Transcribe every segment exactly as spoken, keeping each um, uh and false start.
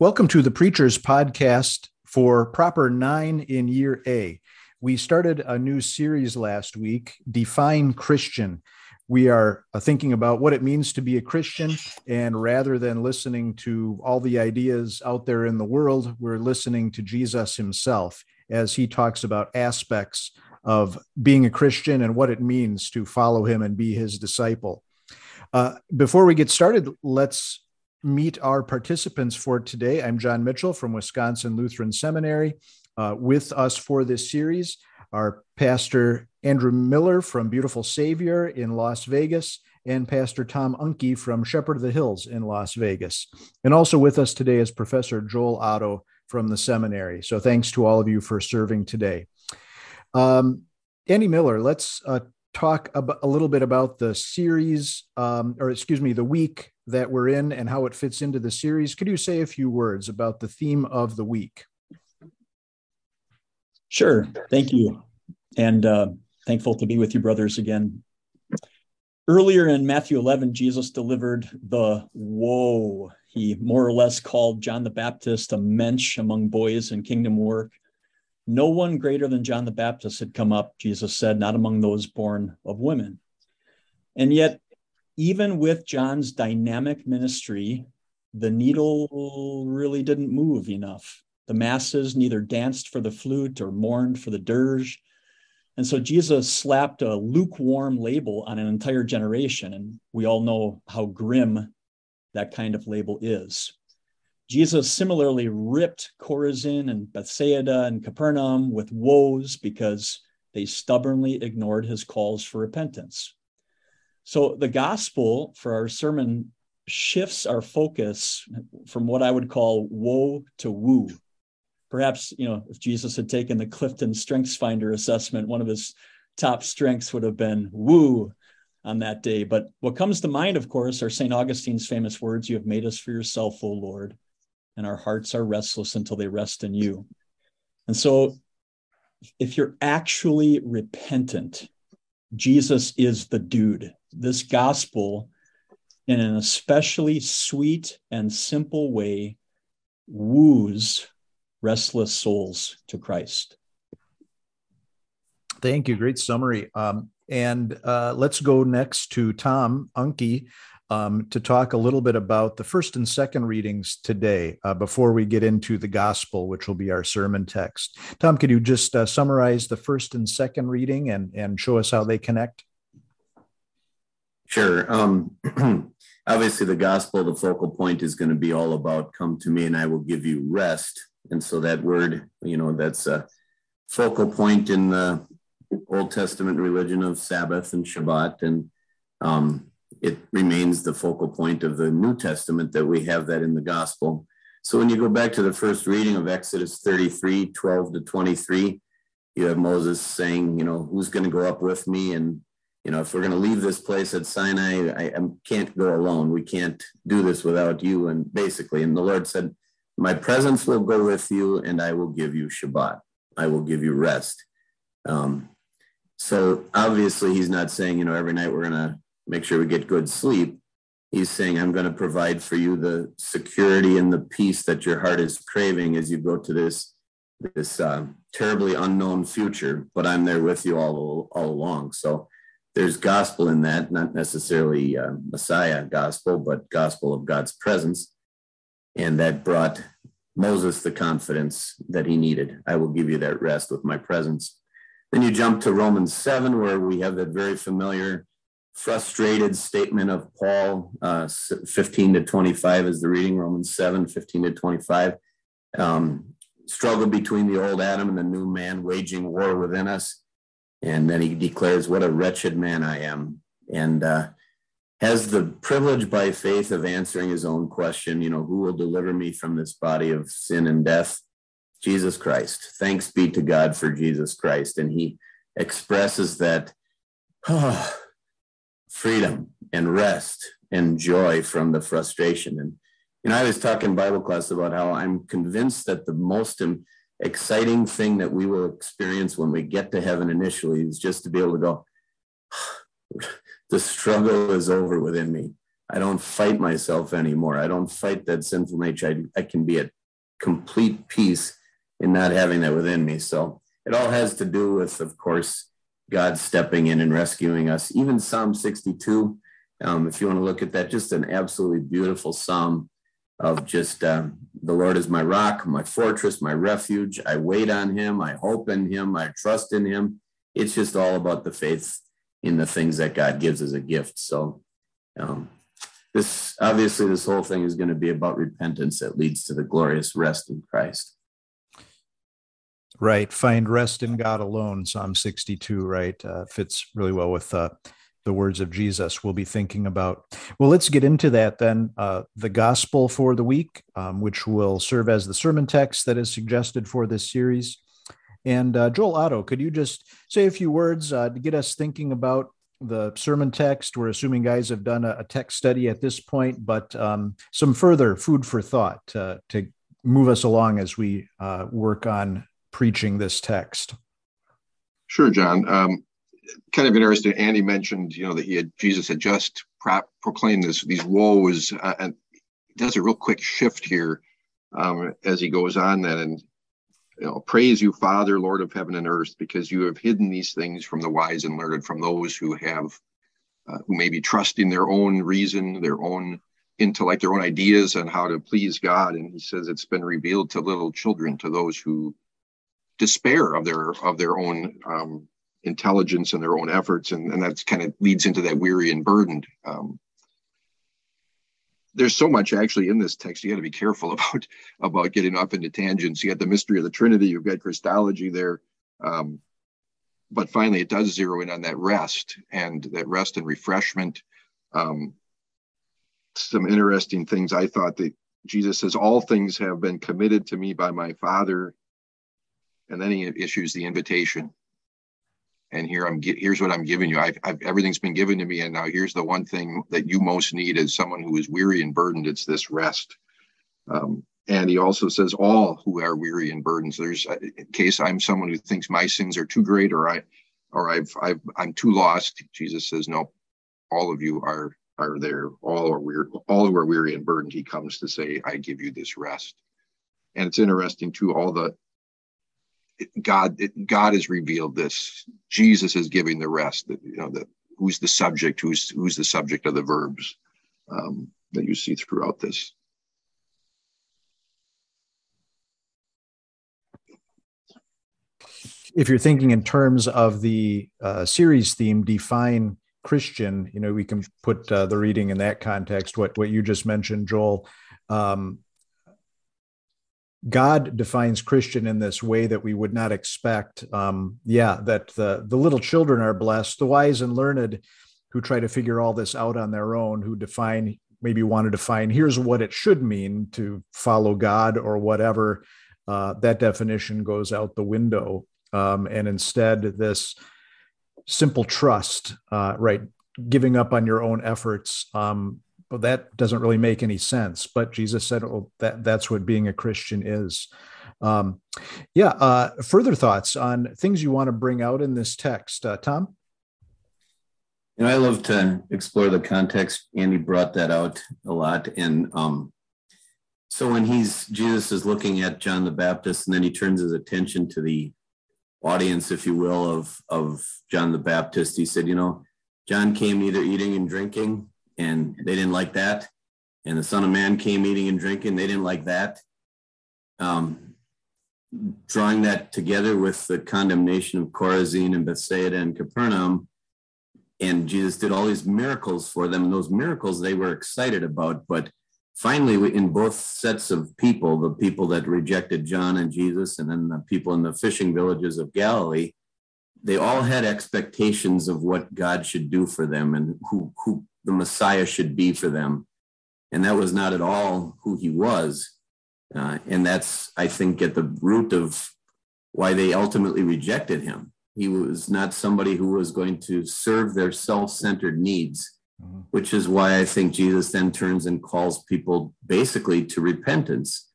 Welcome to the Preacher's Podcast for Proper nine in Year A. We started a new series last week, Define Christian. We are thinking about what it means to be a Christian, and rather than listening to all the ideas out there in the world, we're listening to Jesus himself as he talks about aspects of being a Christian and what it means to follow him and be his disciple. Uh, before we get started, let's meet our participants for today. I'm John Mitchell from Wisconsin Lutheran Seminary. Uh, with us for this series are Pastor Andrew Miller from Beautiful Savior in Las Vegas and Pastor Tom Unkey from Shepherd of the Hills in Las Vegas. And also with us today is Professor Joel Otto from the seminary. So thanks to all of you for serving today. Um, Andy Miller, let's uh, talk about, a little bit about the series, um, or excuse me, the week that we're in and how it fits into the series. Could you say a few words about the theme of the week? Sure. Thank you. And uh, thankful to be with you, brothers, again. Earlier in Matthew eleven, Jesus delivered the woe. He more or less called John the Baptist a mensch among boys in kingdom work. No one greater than John the Baptist had come up, Jesus said, not among those born of women. And yet, even with John's dynamic ministry, the needle really didn't move enough. The masses neither danced for the flute or mourned for the dirge. And so Jesus slapped a lukewarm label on an entire generation. And we all know how grim that kind of label is. Jesus similarly ripped Chorazin and Bethsaida and Capernaum with woes because they stubbornly ignored his calls for repentance. So the gospel for our sermon shifts our focus from what I would call woe to woo. Perhaps, you know, if Jesus had taken the Clifton Strengths Finder assessment, one of his top strengths would have been woo on that day. But what comes to mind, of course, are Saint Augustine's famous words, "You have made us for yourself, O Lord, and our hearts are restless until they rest in you." And so if you're actually repentant, Jesus is the dude. This gospel, in an especially sweet and simple way, woos restless souls to Christ. Thank you. Great summary. Um, and uh, let's go next to Tom Unkey um, to talk a little bit about the first and second readings today uh, before we get into the gospel, which will be our sermon text. Tom, could you just uh, summarize the first and second reading and, and show us how they connect? Sure. Um, obviously, the gospel, the focal point is going to be all about come to me and I will give you rest. And so that word, you know, that's a focal point in the Old Testament religion of Sabbath and Shabbat. And um, it remains the focal point of the New Testament that we have that in the gospel. So when you go back to the first reading of Exodus thirty-three, twelve to twenty-three, you have Moses saying, you know, who's going to go up with me? And you know, if we're going to leave this place at Sinai, I, I can't go alone. We can't do this without you. And basically, and the Lord said, my presence will go with you and I will give you Shabbat. I will give you rest. Um, so obviously he's not saying, you know, every night we're going to make sure we get good sleep. He's saying, I'm going to provide for you the security and the peace that your heart is craving as you go to this this uh, terribly unknown future, but I'm there with you all, all along. So there's gospel in that, not necessarily uh, Messiah gospel, but gospel of God's presence. And that brought Moses the confidence that he needed. I will give you that rest with my presence. Then you jump to Romans seven, where we have that very familiar frustrated statement of Paul, uh, fifteen to twenty-five is the reading, Romans seven, fifteen to twenty-five. Um, struggle between the old Adam and the new man waging war within us. And then he declares, what a wretched man I am, and uh, has the privilege by faith of answering his own question, you know, who will deliver me from this body of sin and death? Jesus Christ. Thanks be to God for Jesus Christ. And he expresses that oh, freedom and rest and joy from the frustration. And, you know, I was talking in Bible class about how I'm convinced that the most important exciting thing that we will experience when we get to heaven initially is just to be able to go, the struggle is over within me. I don't fight myself anymore. I don't fight that sinful nature. I, I can be at complete peace in not having that within me. So it all has to do with, of course, God stepping in and rescuing us. Even Psalm sixty-two, um, if you want to look at that, just an absolutely beautiful psalm of just uh, the Lord is my rock, my fortress, my refuge. I wait on him. I hope in him. I trust in him. It's just all about the faith in the things that God gives as a gift. So um, this obviously this whole thing is going to be about repentance that leads to the glorious rest in Christ. Right. Find rest in God alone. Psalm sixty-two, right, uh, fits really well with uh, the words of Jesus we'll be thinking about. Well, let's get into that then. Uh, the gospel for the week, um, which will serve as the sermon text that is suggested for this series. And uh, Joel Otto, could you just say a few words uh, to get us thinking about the sermon text? We're assuming guys have done a, a text study at this point, but um, some further food for thought uh, to move us along as we uh, work on preaching this text. Sure, John. Um, kind of interesting. Andy mentioned, you know, that he had, Jesus had just pro- proclaimed this, these woes, uh, and does a real quick shift here um, as he goes on then. And, you know, praise you, Father, Lord of heaven and earth, because you have hidden these things from the wise and learned, from those who have, uh, who maybe trust in their own reason, their own intellect, their own ideas on how to please God. And he says it's been revealed to little children, to those who despair of their of their own um, intelligence and their own efforts, and, and that's kind of leads into that weary and burdened. Um, there's so much actually in this text. You got to be careful about about getting off into tangents. You got the mystery of the Trinity. You've got Christology there, um, but finally it does zero in on that rest and that rest and refreshment. Um, some interesting things I thought that Jesus says, "All things have been committed to me by my Father." And then he issues the invitation. And here I'm. Here's what I'm giving you. I've, I've, everything's been given to me, and now here's the one thing that you most need as someone who is weary and burdened. It's this rest. Um, and he also says, all who are weary and burdened. So there's, in case I'm someone who thinks my sins are too great, or I, or I've, I've, I'm too lost. Jesus says, no, all of you are are there. All are weary. All who are weary and burdened. He comes to say, I give you this rest. And it's interesting too. All the God, God has revealed this. Jesus is giving the rest. That, you know, that who's the subject? Who's who's the subject of the verbs um, that you see throughout this? If you're thinking in terms of the uh, series theme, define Christian. You know, we can put uh, the reading in that context. What what you just mentioned, Joel. Um, God defines Christian in this way that we would not expect. Um, yeah, that the, the little children are blessed, the wise and learned who try to figure all this out on their own, who define, maybe want to define, here's what it should mean to follow God or whatever. Uh, that definition goes out the window. Um, and instead, this simple trust, uh, right, giving up on your own efforts, um, well, that doesn't really make any sense. But Jesus said, oh, that, that's what being a Christian is. Um, yeah. Uh, further thoughts on things you want to bring out in this text, uh, Tom? You know, I love to explore the context. Andy brought that out a lot. And um, so when he's, Jesus is looking at John the Baptist, and then he turns his attention to the audience, if you will, of, of John the Baptist. He said, you know, John came neither eating and drinking, and they didn't like that. And the Son of Man came eating and drinking. They didn't like that. Um, drawing that together with the condemnation of Chorazin and Bethsaida and Capernaum. And Jesus did all these miracles for them. And those miracles they were excited about. But finally, we, in both sets of people, the people that rejected John and Jesus, and then the people in the fishing villages of Galilee, they all had expectations of what God should do for them and who, who, the Messiah should be for them. And that was not at all who he was. Uh, and that's, I think, at the root of why they ultimately rejected him. He was not somebody who was going to serve their self-centered needs, mm-hmm. which is why I think Jesus then turns and calls people basically to repentance.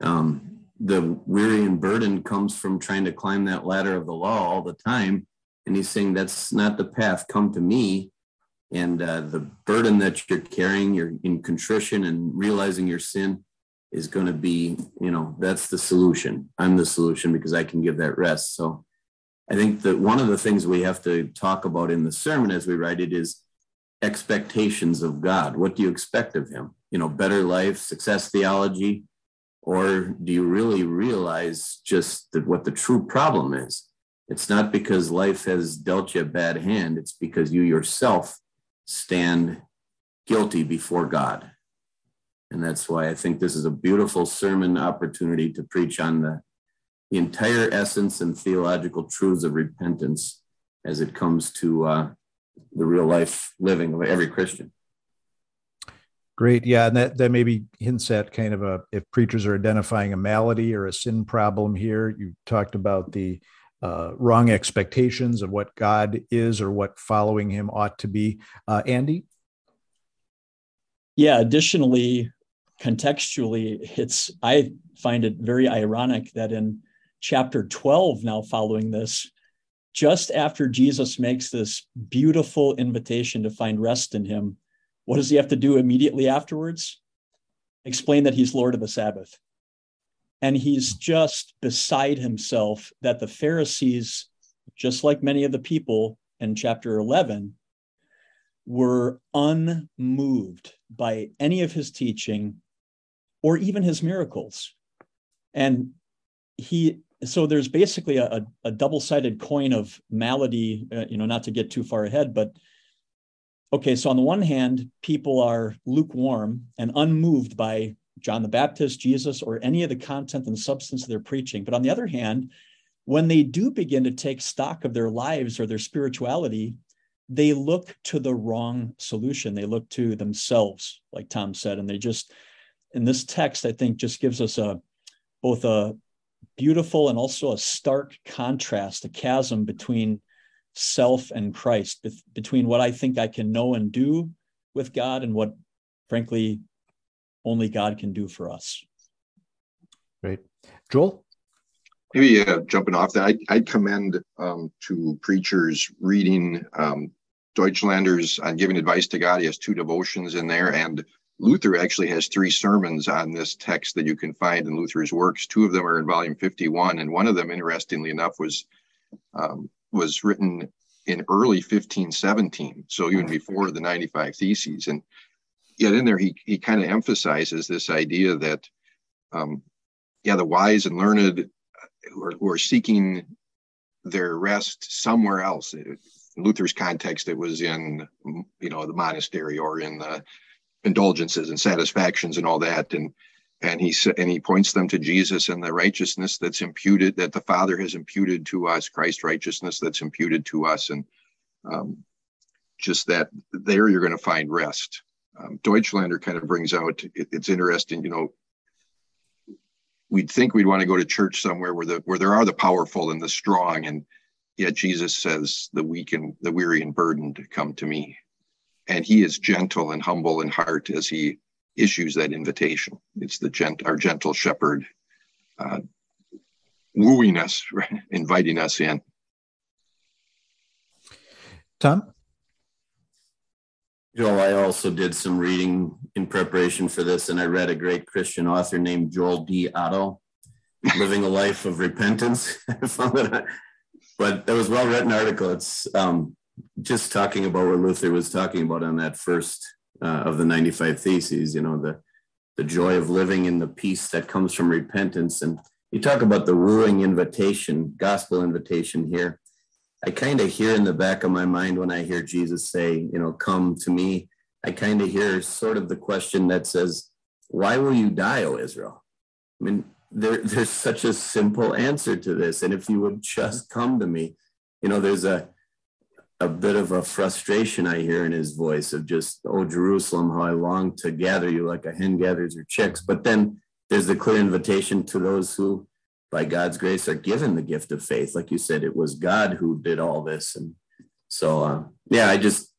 Um, the weary and burden comes from trying to climb that ladder of the law all the time. And he's saying, that's not the path. Come to me. And uh, the burden that you're carrying, you're in contrition and realizing your sin is going to be, you know, that's the solution. I'm the solution because I can give that rest. So I think that one of the things we have to talk about in the sermon as we write it is expectations of God. What do you expect of him? You know, better life, success theology, or do you really realize just that what the true problem is? It's not because life has dealt you a bad hand. It's because you yourself stand guilty before God. And that's why I think this is a beautiful sermon opportunity to preach on the, the entire essence and theological truths of repentance as it comes to uh, the real life living of every Christian. Great. Yeah. And that, that maybe hints at kind of a, if preachers are identifying a malady or a sin problem here, you talked about the Uh, wrong expectations of what God is or what following him ought to be. Uh, Andy? Yeah, additionally, contextually, it's I find it very ironic that in chapter twelve now following this, just after Jesus makes this beautiful invitation to find rest in him, what does he have to do immediately afterwards? Explain that he's Lord of the Sabbath. And he's just beside himself that the Pharisees, just like many of the people in chapter eleven, were unmoved by any of his teaching or even his miracles. And he, so there's basically a, a double-sided coin of malady, uh, you know, not to get too far ahead, but okay, so on the one hand, people are lukewarm and unmoved by John the Baptist, Jesus, or any of the content and substance of their preaching. But on the other hand, when they do begin to take stock of their lives or their spirituality, they look to the wrong solution. They look to themselves, like Tom said. And they just, in this text, I think just gives us a both a beautiful and also a stark contrast, a chasm between self and Christ, be- between what I think I can know and do with God and what, frankly, only God can do for us. Great. Joel? Maybe uh, jumping off that, I, I commend um, to preachers reading um, Deutschlander's on giving advice to God. He has two devotions in there, and Luther actually has three sermons on this text that you can find in Luther's works. Two of them are in volume fifty-one, and one of them, interestingly enough, was um, was written in early fifteen seventeen, so even before the ninety-five Theses. And yet in there, he he kind of emphasizes this idea that, um, yeah, the wise and learned who are, who are seeking their rest somewhere else. It, in Luther's context, it was in, you know, the monastery or in the indulgences and satisfactions and all that. And and he and he points them to Jesus and the righteousness that's imputed, that the Father has imputed to us, Christ's righteousness that's imputed to us, and um, just that there you're going to find rest. Um, Deutschlander kind of brings out, it, it's interesting, you know, we'd think we'd want to go to church somewhere where the where there are the powerful and the strong, and yet Jesus says the weak and the weary and burdened come to me. And he is gentle and humble in heart as he issues that invitation. It's the gent our gentle shepherd uh, wooing us, right? Inviting us in. Tom? Joel, I also did some reading in preparation for this, and I read a great Christian author named Joel D. Otto, Living a Life of Repentance. But that was a well-written article. It's um, just talking about what Luther was talking about on that first uh, of the ninety-five Theses, you know, the, the joy of living and the peace that comes from repentance. And you talk about the wooing invitation, gospel invitation here. I kind of hear in the back of my mind when I hear Jesus say, you know, come to me, I kind of hear sort of the question that says, why will you die, O Israel? I mean, there, there's such a simple answer to this. And if you would just come to me, you know, there's a, a bit of a frustration I hear in his voice of just, oh, Jerusalem, how I long to gather you like a hen gathers her chicks. But then there's the clear invitation to those who, by God's grace, are given the gift of faith. Like you said, it was God who did all this. And so, uh, yeah, I just,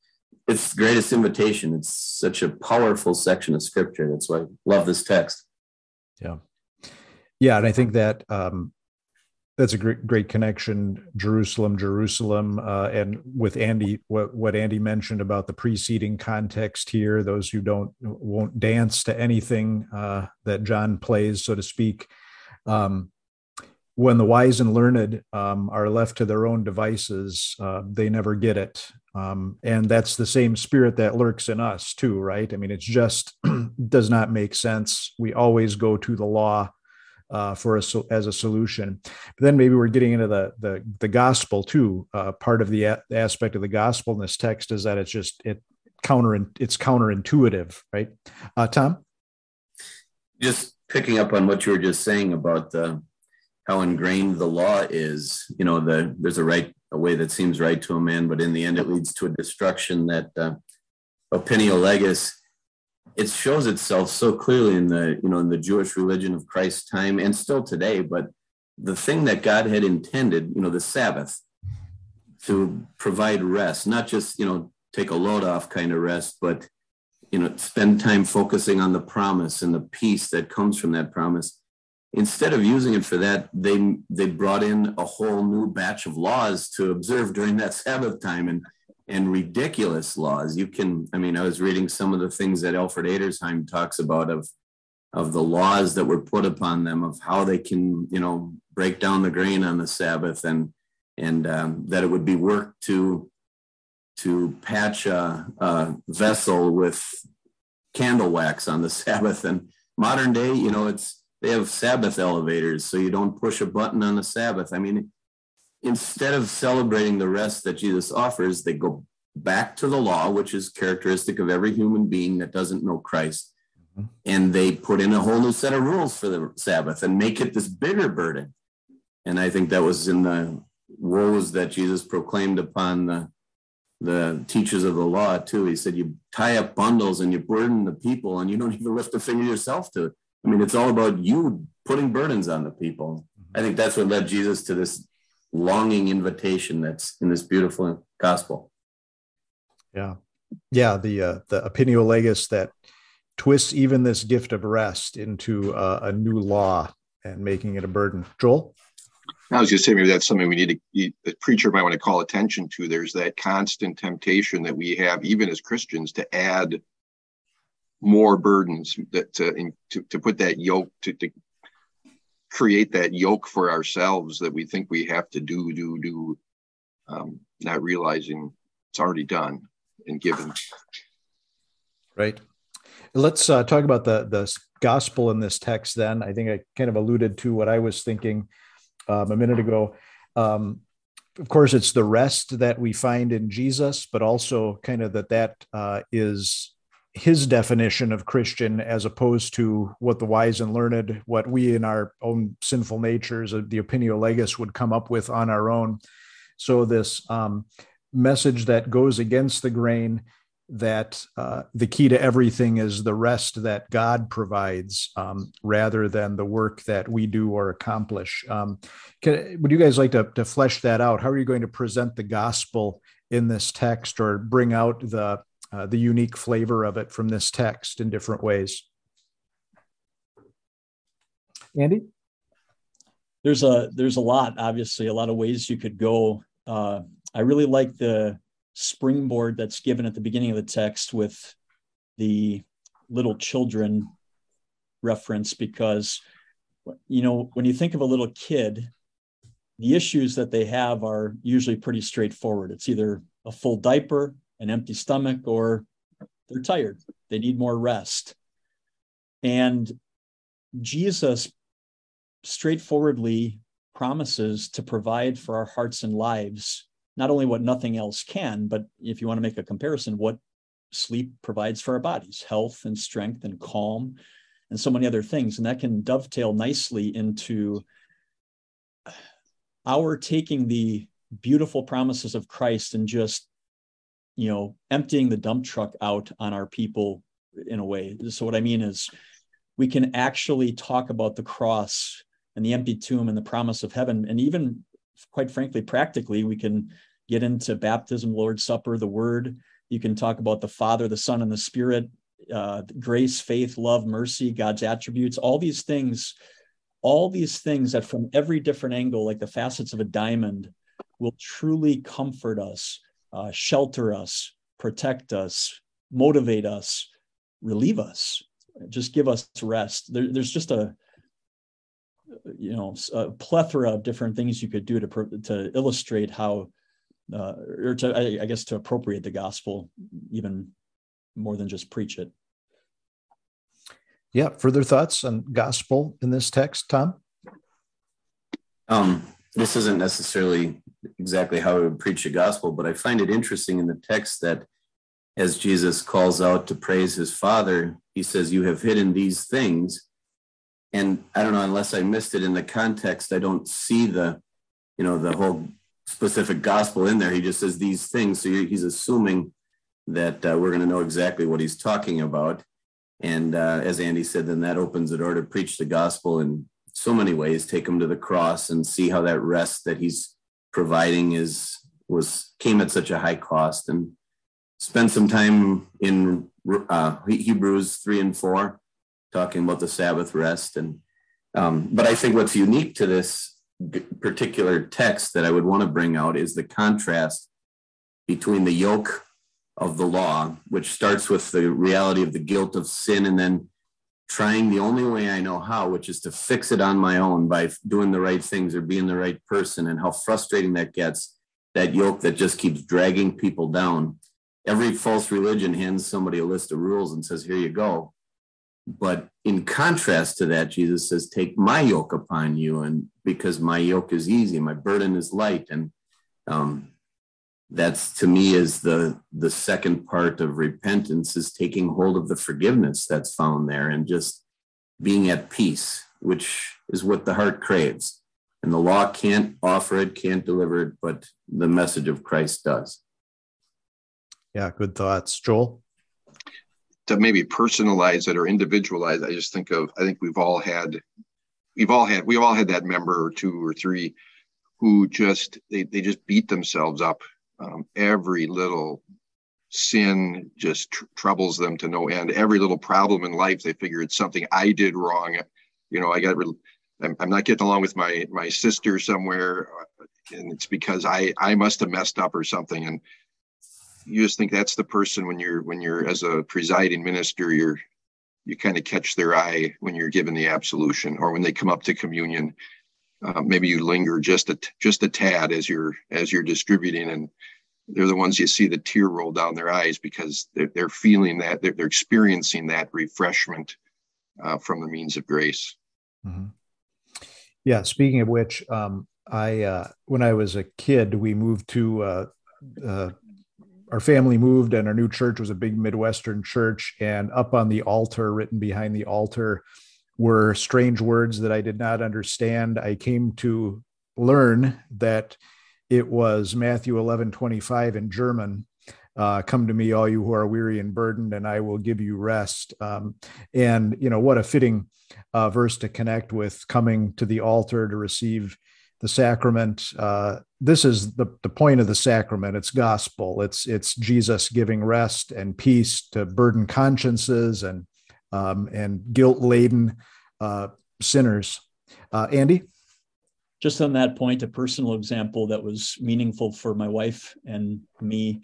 it's the greatest invitation. It's such a powerful section of scripture. That's why I love this text. Yeah. Yeah. And I think that um, that's a great, great connection. Jerusalem, Jerusalem, uh, and with Andy, what, what Andy mentioned about the preceding context here, those who don't won't dance to anything uh, that John plays, so to speak. Um, when the wise and learned um, are left to their own devices, uh, they never get it. Um, and that's the same spirit that lurks in us too, right? I mean, it just does not make sense. We always go to the law Uh, for us as a solution. But then maybe we're getting into the the, the gospel too. Uh, part of the a- aspect of the gospel in this text is that it's just it counter it's counterintuitive, right? Uh, Tom, just picking up on what you were just saying about uh, how ingrained the law is. You know, the there's a right a way that seems right to a man, but in the end, it leads to a destruction. That uh, opinio legis. It shows itself so clearly in the, you know, in the Jewish religion of Christ's time and still today, but the thing that God had intended, you know, the Sabbath to provide rest, not just, you know, take a load off kind of rest, but, you know, spend time focusing on the promise and the peace that comes from that promise. Instead of using it for that, they, they brought in a whole new batch of laws to observe during that Sabbath time. And And ridiculous laws. You can, I mean, I was reading some of the things that Alfred Edersheim talks about of, of the laws that were put upon them, of how they can, you know, break down the grain on the Sabbath, and and um, that it would be work to to patch a, a vessel with candle wax on the Sabbath. And modern day, you know, it's they have Sabbath elevators, so you don't push a button on the Sabbath. I mean, instead of celebrating the rest that Jesus offers, they go back to the law, which is characteristic of every human being that doesn't know Christ. Mm-hmm. And they put in a whole new set of rules for the Sabbath and make it this bigger burden. And I think that was in the woes that Jesus proclaimed upon the, the teachers of the law, too. He said, you tie up bundles and you burden the people and you don't even lift a finger yourself to it. I mean, it's all about you putting burdens on the people. Mm-hmm. I think that's what led Jesus to this longing invitation that's in this beautiful gospel. Yeah. Yeah. The, uh, the opinio legis that twists even this gift of rest into uh, a new law and making it a burden. Joel? I was just saying, maybe that's something we need to, the preacher might want to call attention to. There's that constant temptation that we have, even as Christians, to add more burdens, that to, to, to put that yoke to, to create that yoke for ourselves that we think we have to do, do, do, um, not realizing it's already done and given. Right. Let's uh, talk about the, the gospel in this text then. I think I kind of alluded to what I was thinking um, a minute ago. Um, of course, it's the rest that we find in Jesus, but also kind of that that uh, is his definition of Christian, as opposed to what the wise and learned, what we in our own sinful natures, the opinio legis, would come up with on our own. So this um, message that goes against the grain, that uh, the key to everything is the rest that God provides, um, rather than the work that we do or accomplish. Um, can, would you guys like to, to flesh that out? How are you going to present the gospel in this text, or bring out the Uh, the unique flavor of it from this text in different ways? Andy? There's a there's a lot, obviously, a lot of ways you could go. Uh, I really like the springboard that's given at the beginning of the text with the little children reference, because, you know, when you think of a little kid, the issues that they have are usually pretty straightforward. It's either a full diaper, an empty stomach, or they're tired. They need more rest. And Jesus straightforwardly promises to provide for our hearts and lives, not only what nothing else can, but if you want to make a comparison, what sleep provides for our bodies, health and strength and calm and so many other things. And that can dovetail nicely into our taking the beautiful promises of Christ and just, you know, emptying the dump truck out on our people in a way. So what I mean is we can actually talk about the cross and the empty tomb and the promise of heaven. And even, quite frankly, practically, we can get into baptism, Lord's Supper, the word. You can talk about the Father, the Son, and the Spirit, uh, grace, faith, love, mercy, God's attributes. All these things all these things that from every different angle, like the facets of a diamond, will truly comfort us, uh, shelter us, protect us, motivate us, relieve us, just give us rest. There, there's just a, you know, a plethora of different things you could do to, to illustrate how, uh, or to, I, I guess, to appropriate the gospel even more than just preach it. Yeah. Further thoughts on gospel in this text, Tom? Um, this isn't necessarily exactly how I would preach the gospel, but I find it interesting in the text that as Jesus calls out to praise his Father, he says, "You have hidden these things." And I don't know, unless I missed it in the context, I don't see the, you know, the whole specific gospel in there. He just says these things. So he's assuming that uh, we're going to know exactly what he's talking about. And uh, as Andy said, then that opens the door to preach the gospel in so many ways, take him to the cross and see how that rest that he's providing is was came at such a high cost, and spend some time in uh, Hebrews three and four talking about the Sabbath rest. And um, but I think what's unique to this particular text that I would want to bring out is the contrast between the yoke of the law, which starts with the reality of the guilt of sin, and then trying the only way I know how, which is to fix it on my own by doing the right things or being the right person, and how frustrating that gets, that yoke that just keeps dragging people down. Every false religion hands somebody a list of rules and says, here you go. But in contrast to that, Jesus says, take my yoke upon you, and because my yoke is easy, my burden is light. And um, that's, to me, is the the second part of repentance, is taking hold of the forgiveness that's found there and just being at peace, which is what the heart craves. And the law can't offer it, can't deliver it, but the message of Christ does. Yeah, good thoughts. Joel? To maybe personalize it or individualize, I just think of, I think we've all had, we've all had, we all had that member or two or three who just, they, they just beat themselves up. Um, every little sin just tr- troubles them to no end. Every little problem in life, they figure it's something I did wrong. You know, I got, re- I'm, I'm not getting along with my, my sister somewhere, and it's because I, I must've messed up or something. And you just think that's the person when you're, when you're as a presiding minister, you're, you kind of catch their eye when you're given the absolution or when they come up to communion. Uh, maybe you linger just a, just a tad as you're, as you're distributing, and they're the ones you see the tear roll down their eyes because they're, they're feeling that, they're, they're experiencing that refreshment uh, from the means of grace. Mm-hmm. Yeah. Speaking of which, um, I, uh, when I was a kid, we moved to, uh, uh, our family moved, and our new church was a big Midwestern church, and up on the altar, written behind the altar, were strange words that I did not understand. I came to learn that it was Matthew eleven twenty-five in German. Uh, come to me, all you who are weary and burdened, and I will give you rest. Um, and, you know, what a fitting uh, verse to connect with coming to the altar to receive the sacrament. Uh, this is the, the point of the sacrament. It's gospel. It's, it's Jesus giving rest and peace to burdened consciences and Um, and guilt-laden uh, sinners. Uh, Andy? Just on that point, a personal example that was meaningful for my wife and me.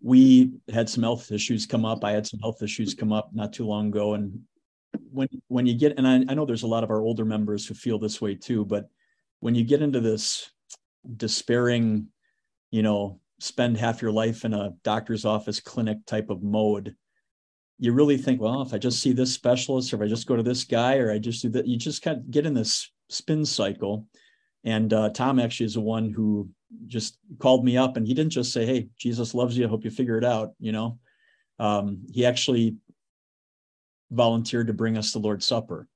We had some health issues come up. I had some health issues come up not too long ago. And when when you get, and I, I know there's a lot of our older members who feel this way too, but when you get into this despairing, you know, spend half your life in a doctor's office clinic type of mode, you really think, well, if I just see this specialist, or if I just go to this guy, or I just do that, you just kind of get in this spin cycle. And uh, Tom actually is the one who just called me up, and he didn't just say, hey, Jesus loves you, I hope you figure it out. You know, um, he actually volunteered to bring us the Lord's Supper.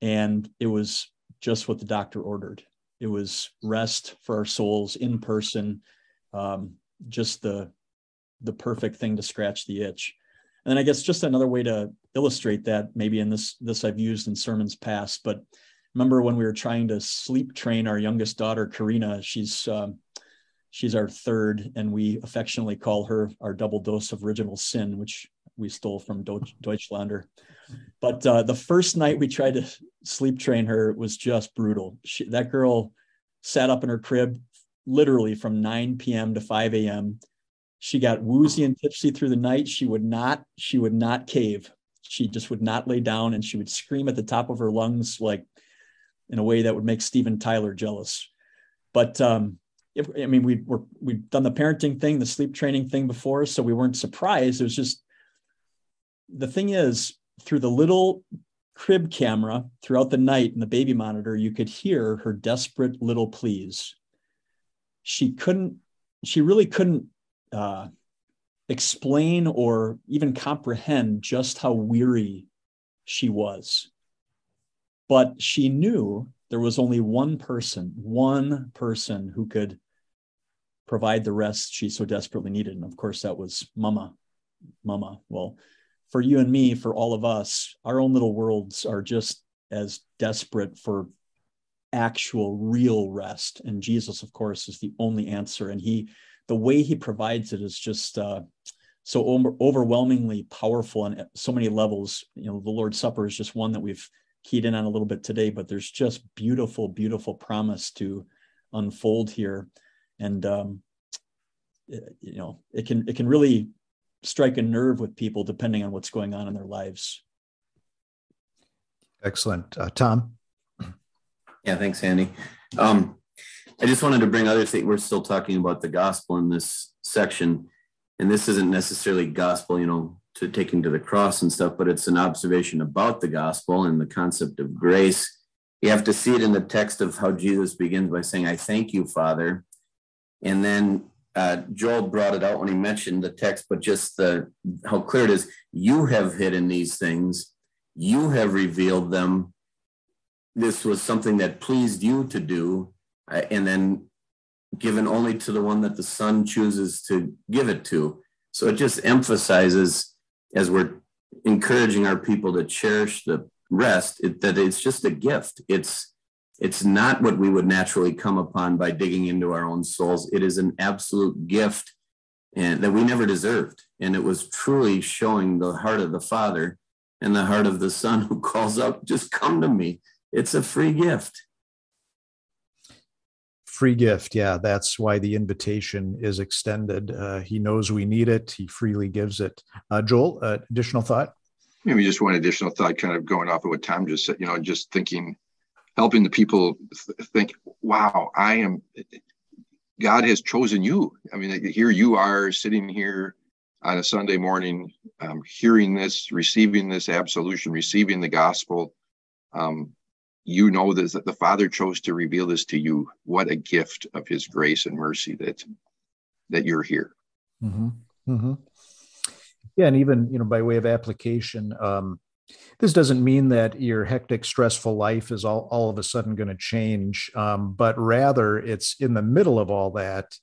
And it was just what the doctor ordered. It was rest for our souls in person. Um, just the, the perfect thing to scratch the itch. And then I guess just another way to illustrate that, maybe in this, this I've used in sermons past, but remember when we were trying to sleep train our youngest daughter, Karina, she's um, she's our third, and we affectionately call her our double dose of original sin, which we stole from Deutschlander. But uh, the first night we tried to sleep train her was just brutal. She, that girl sat up in her crib literally from nine p m to five a m She got woozy and tipsy through the night. She would not, she would not cave. She just would not lay down, and she would scream at the top of her lungs, like in a way that would make Steven Tyler jealous. But um, if, I mean, we were, we've done the parenting thing, the sleep training thing before, so we weren't surprised. It was just, the thing is, through the little crib camera throughout the night and the baby monitor, you could hear her desperate little pleas. She couldn't, she really couldn't uh, explain or even comprehend just how weary she was. But she knew there was only one person, one person who could provide the rest she so desperately needed. And of course, that was Mama, Mama. Well, for you and me, for all of us, our own little worlds are just as desperate for actual, real rest. And Jesus, of course, is the only answer. And he, the way he provides it is just uh, so over- overwhelmingly powerful on so many levels. You know, the Lord's Supper is just one that we've keyed in on a little bit today, but there's just beautiful, beautiful promise to unfold here. And, um, it, you know, it can, it can really strike a nerve with people depending on what's going on in their lives. Excellent. Uh, Tom. Yeah, thanks, Andy. Um, I just wanted to bring other things. We're still talking about the gospel in this section, and this isn't necessarily gospel, you know, to taking to the cross and stuff, but it's an observation about the gospel and the concept of grace. You have to see it in the text of how Jesus begins by saying, I thank you, Father. And then uh, Joel brought it out when he mentioned the text, but just the how clear it is. You have hidden these things. You have revealed them. This was something that pleased you to do, uh, and then given only to the one that the Son chooses to give it to. So it just emphasizes, as we're encouraging our people to cherish the rest, it, that it's just a gift. It's it's not what we would naturally come upon by digging into our own souls. It is an absolute gift, and that we never deserved. And it was truly showing the heart of the Father and the heart of the Son, who calls out, just come to me. It's a free gift. Free gift. Yeah, that's why the invitation is extended. Uh, he knows we need it. He freely gives it. Uh, Joel, uh, additional thought? Maybe just one additional thought, kind of going off of what Tom just said, you know, just thinking, helping the people th- think, wow, I am, God has chosen you. I mean, here you are sitting here on a Sunday morning, um, hearing this, receiving this absolution, receiving the gospel. Um, You know this, that the Father chose to reveal this to you. What a gift of his grace and mercy that that you're here. Mm-hmm. Mm-hmm. Yeah, and even, you know, by way of application, um, this doesn't mean that your hectic, stressful life is all, all of a sudden going to change, um, but rather it's in the middle of all that,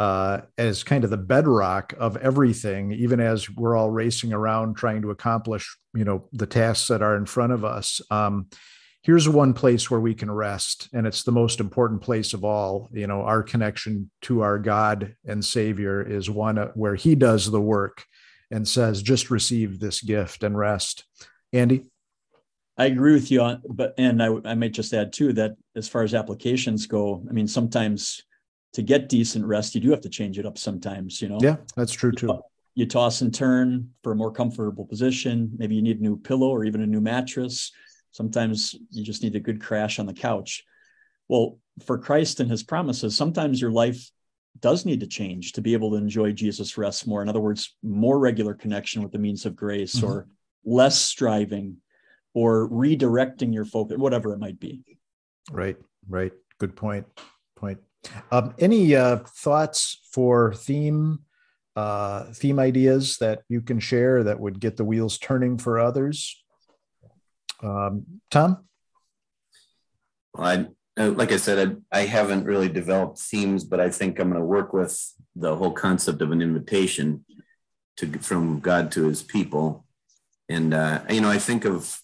uh, as kind of the bedrock of everything, even as we're all racing around trying to accomplish, you know, the tasks that are in front of us. Um, Here's one place where we can rest, and it's the most important place of all. You know, our connection to our God and Savior is one where he does the work and says, just receive this gift and rest. Andy? I agree with you on, but, and I, I might just add too, that as far as applications go, I mean, sometimes to get decent rest, you do have to change it up sometimes, you know? Yeah, that's true too. You toss and turn for a more comfortable position. Maybe you need a new pillow or even a new mattress. Sometimes you just need a good crash on the couch. Well, for Christ and his promises, sometimes your life does need to change to be able to enjoy Jesus' rest more. In other words, more regular connection with the means of grace, mm-hmm. or less striving, or redirecting your focus, whatever it might be. Right, right. Good point, point. Um, any uh, thoughts for theme, uh, theme ideas that you can share that would get the wheels turning for others? Um, Tom? Well, I, like I said, I, I haven't really developed themes, but I think I'm going to work with the whole concept of an invitation to from God to his people. And, uh, you know, I think of,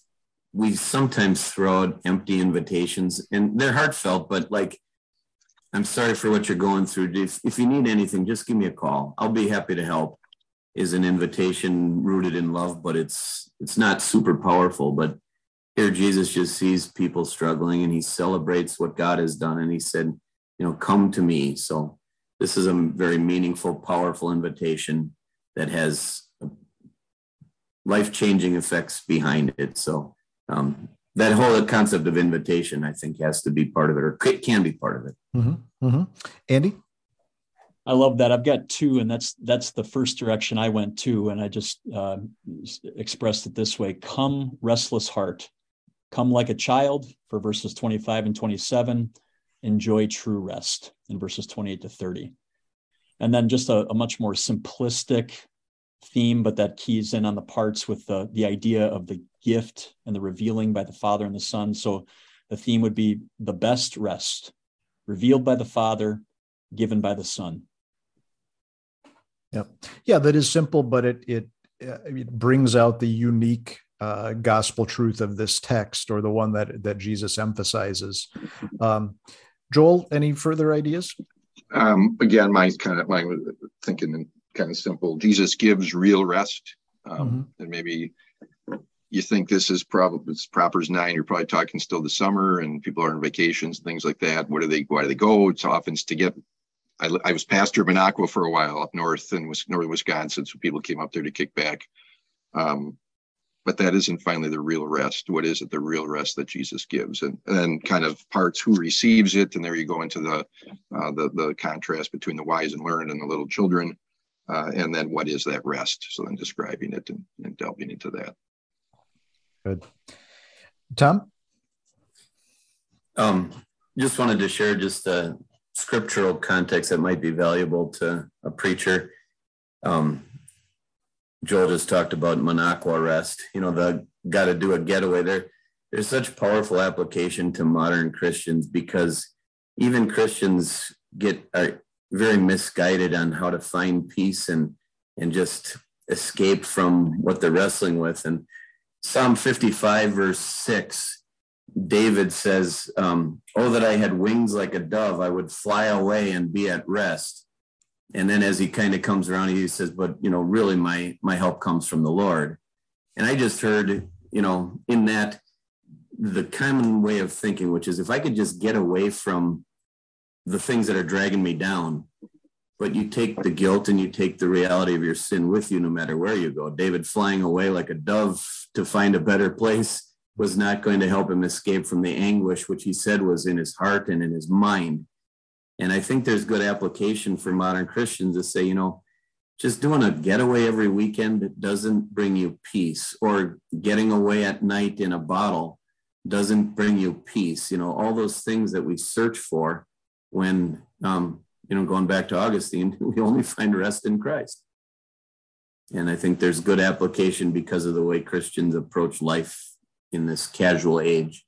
we sometimes throw out empty invitations, and they're heartfelt, but like, I'm sorry for what you're going through. If, if you need anything, just give me a call. I'll be happy to help is an invitation rooted in love, but it's, it's not super powerful, but Here Jesus just sees people struggling and he celebrates what God has done. And he said, you know, come to me. So this is a very meaningful, powerful invitation that has life-changing effects behind it. So um, that whole concept of invitation, I think, has to be part of it, or can be part of it. Mm-hmm. Mm-hmm. Andy? I love that. I've got two, and that's that's the first direction I went to, and I just uh, expressed it this way. Come, restless heart. Come like a child, for verses twenty-five and twenty-seven. Enjoy true rest, in verses twenty-eight to thirty. And then just a, a much more simplistic theme, but that keys in on the parts with the, the idea of the gift and the revealing by the Father and the Son. So the theme would be the best rest, revealed by the Father, given by the Son. Yep. Yeah, that is simple, but it it, it brings out the unique uh, gospel truth of this text, or the one that, that Jesus emphasizes. Um, Joel, any further ideas? Um, again, my kind of my thinking kind of simple. Jesus gives real rest, um, mm-hmm. and maybe you think this is probably it's proper's nine. You're probably talking still the summer, and people are on vacations and things like that. Where do they? Why do they go? It's often to get. I, I was pastor of Minocqua for a while up north in northern Wisconsin, so people came up there to kick back. Um, but that isn't finally the real rest. What is it? The real rest that Jesus gives, and then kind of parts who receives it, and there you go into the uh, the the contrast between the wise and learned and the little children, uh, and then what is that rest? So then describing it and, and delving into that. Good, Tom. Um, just wanted to share just a scriptural context that might be valuable to a preacher. Um, Joel just talked about Minocqua rest. You know, the got to do a getaway there. There's such powerful application to modern Christians, because even Christians get are very misguided on how to find peace and and just escape from what they're wrestling with. And Psalm fifty-five, verse six, David says, um, oh, that I had wings like a dove, I would fly away and be at rest. And then as he kind of comes around, he says, but, you know, really my, my help comes from the Lord. And I just heard, you know, in that the common way of thinking, which is if I could just get away from the things that are dragging me down, but you take the guilt and you take the reality of your sin with you no matter where you go. David flying away like a dove to find a better place was not going to help him escape from the anguish, which he said was in his heart and in his mind. And I think there's good application for modern Christians to say, you know, just doing a getaway every weekend doesn't bring you peace, or getting away at night in a bottle doesn't bring you peace. You know, all those things that we search for when, um, you know, going back to Augustine, we only find rest in Christ. And I think there's good application because of the way Christians approach life in this casual age.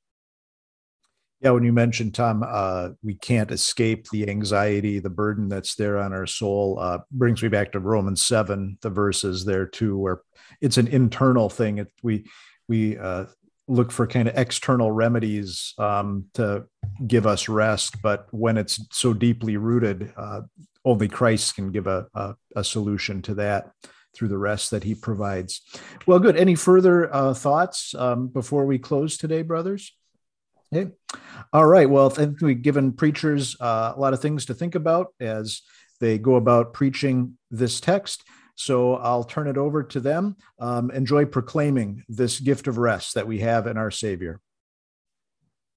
Yeah, when you mentioned, Tom, uh, we can't escape the anxiety, the burden that's there on our soul, uh, brings me back to Romans seven, the verses there too, where it's an internal thing. It, we we uh, look for kind of external remedies um, to give us rest, but when it's so deeply rooted, uh, only Christ can give a, a, a solution to that through the rest that he provides. Well, good. Any further uh, thoughts um, before we close today, brothers? Okay. All right. Well, I think we've given preachers uh, a lot of things to think about as they go about preaching this text. So I'll turn it over to them. Um, enjoy proclaiming this gift of rest that we have in our Savior.